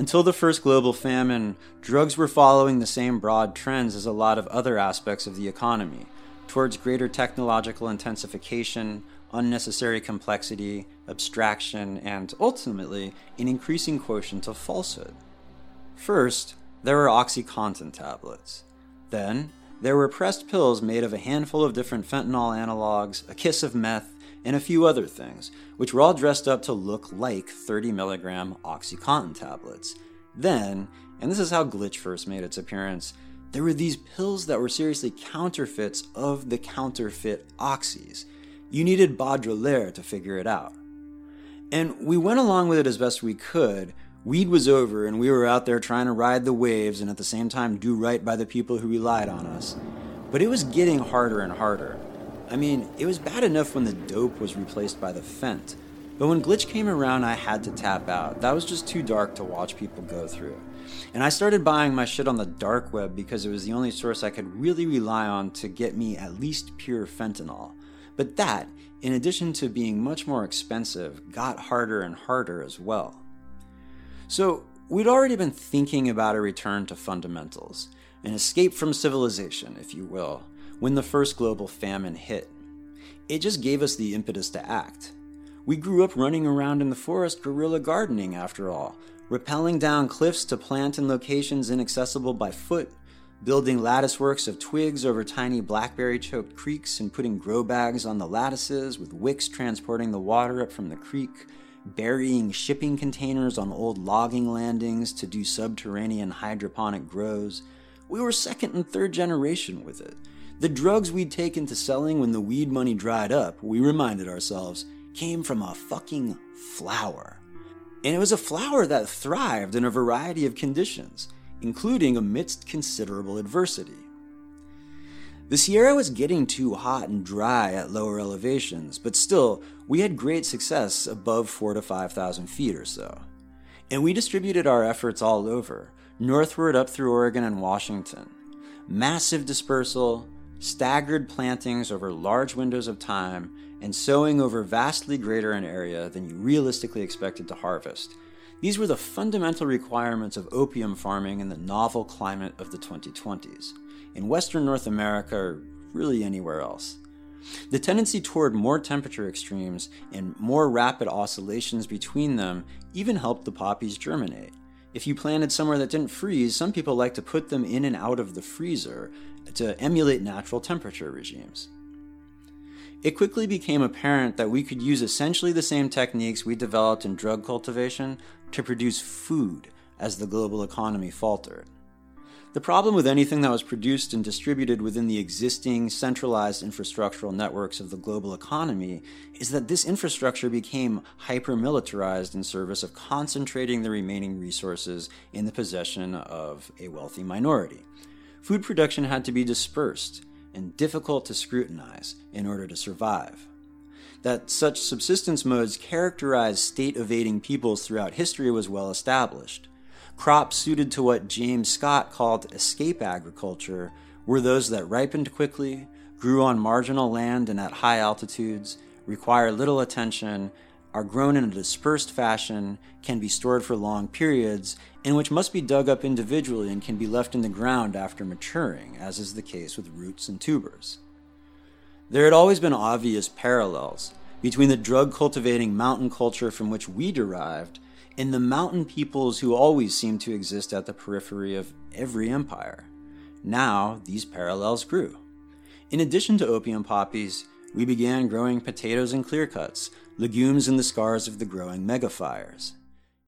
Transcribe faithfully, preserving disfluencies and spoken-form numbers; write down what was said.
Until the first global famine, drugs were following the same broad trends as a lot of other aspects of the economy, towards greater technological intensification, unnecessary complexity, abstraction, and ultimately, an increasing quotient of falsehood. First, there were OxyContin tablets. Then, there were pressed pills made of a handful of different fentanyl analogs, a kiss of meth, and a few other things, which were all dressed up to look like thirty milligram OxyContin tablets. Then, and this is how Glitch first made its appearance, there were these pills that were seriously counterfeits of the counterfeit oxys. You needed Baudrillard to figure it out. And we went along with it as best we could. Weed was over and we were out there trying to ride the waves and at the same time do right by the people who relied on us. But it was getting harder and harder. I mean, it was bad enough when the dope was replaced by the fent. But when Glitch came around, I had to tap out. That was just too dark to watch people go through. And I started buying my shit on the dark web because it was the only source I could really rely on to get me at least pure fentanyl. But that, in addition to being much more expensive, got harder and harder as well. So we'd already been thinking about a return to fundamentals, an escape from civilization, if you will, when the first global famine hit. It just gave us the impetus to act. We grew up running around in the forest guerrilla gardening, after all, rappelling down cliffs to plant in locations inaccessible by foot, building latticeworks of twigs over tiny blackberry-choked creeks and putting grow bags on the lattices with wicks transporting the water up from the creek, burying shipping containers on old logging landings to do subterranean hydroponic grows. We were second and third generation with it. The drugs we'd taken to selling when the weed money dried up, we reminded ourselves, came from a fucking flower. And it was a flower that thrived in a variety of conditions, including amidst considerable adversity. The Sierra was getting too hot and dry at lower elevations, but still, we had great success above four to five thousand feet or so. And we distributed our efforts all over, northward up through Oregon and Washington. Massive dispersal, staggered plantings over large windows of time, and sowing over vastly greater an area than you realistically expected to harvest. These were the fundamental requirements of opium farming in the novel climate of the twenty twenties, in Western North America or really anywhere else. The tendency toward more temperature extremes and more rapid oscillations between them even helped the poppies germinate. If you planted somewhere that didn't freeze, some people like to put them in and out of the freezer to emulate natural temperature regimes. It quickly became apparent that we could use essentially the same techniques we developed in drug cultivation to produce food as the global economy faltered. The problem with anything that was produced and distributed within the existing centralized infrastructural networks of the global economy is that this infrastructure became hyper-militarized in service of concentrating the remaining resources in the possession of a wealthy minority. Food production had to be dispersed and difficult to scrutinize in order to survive. That such subsistence modes characterized state-evading peoples throughout history was well established. Crops suited to what James Scott called escape agriculture were those that ripened quickly, grew on marginal land and at high altitudes, require little attention, are grown in a dispersed fashion, can be stored for long periods, and which must be dug up individually and can be left in the ground after maturing, as is the case with roots and tubers. There had always been obvious parallels between the drug-cultivating mountain culture from which we derived and the mountain peoples who always seemed to exist at the periphery of every empire. Now, these parallels grew. In addition to opium poppies, we began growing potatoes in clearcuts, legumes in the scars of the growing megafires.